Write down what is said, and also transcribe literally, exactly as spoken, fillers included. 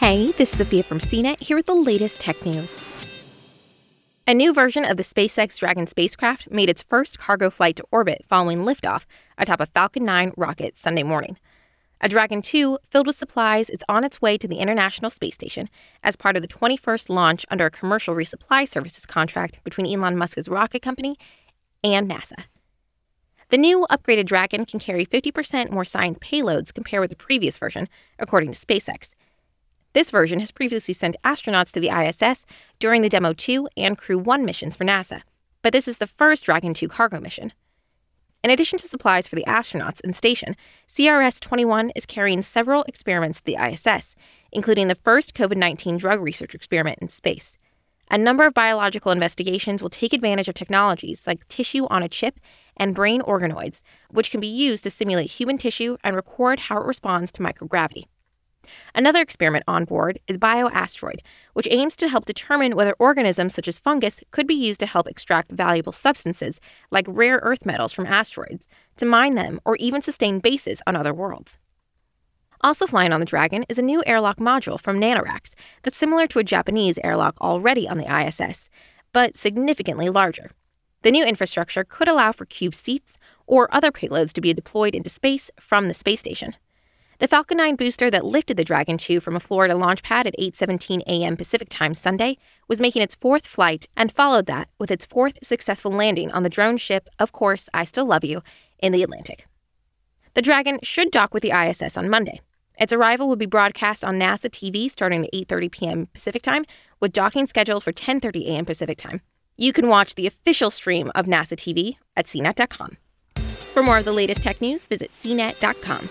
Hey, this is Sophia from C net here with the latest tech news. A new version of the SpaceX Dragon spacecraft made its first cargo flight to orbit following liftoff atop a Falcon nine rocket Sunday morning. A Dragon two filled with supplies is on its way to the International Space Station as part of the twenty-first launch under a commercial resupply services contract between Elon Musk's rocket company and NASA. The new upgraded Dragon can carry fifty percent more science payloads compared with the previous version, according to SpaceX. This version has previously sent astronauts to the I S S during the Demo two and Crew one missions for NASA, but this is the first Dragon two cargo mission. In addition to supplies for the astronauts and station, C R S twenty-one is carrying several experiments to the I S S, including the first COVID nineteen drug research experiment in space. A number of biological investigations will take advantage of technologies like tissue on a chip and brain organoids, which can be used to simulate human tissue and record how it responds to microgravity. Another experiment on board is BioAsteroid, which aims to help determine whether organisms such as fungus could be used to help extract valuable substances like rare earth metals from asteroids, to mine them, or even sustain bases on other worlds. Also flying on the Dragon is a new airlock module from NanoRacks that's similar to a Japanese airlock already on the I S S, but significantly larger. The new infrastructure could allow for cube seats or other payloads to be deployed into space from the space station. The Falcon nine booster that lifted the Dragon two from a Florida launch pad at eight seventeen a.m. Pacific Time Sunday was making its fourth flight and followed that with its fourth successful landing on the drone ship Of Course I Still Love You in the Atlantic. The Dragon should dock with the I S S on Monday. Its arrival will be broadcast on NASA T V starting at eight thirty p.m. Pacific Time, with docking scheduled for ten thirty a.m. Pacific Time. You can watch the official stream of NASA T V at C net dot com. For more of the latest tech news, visit C net dot com.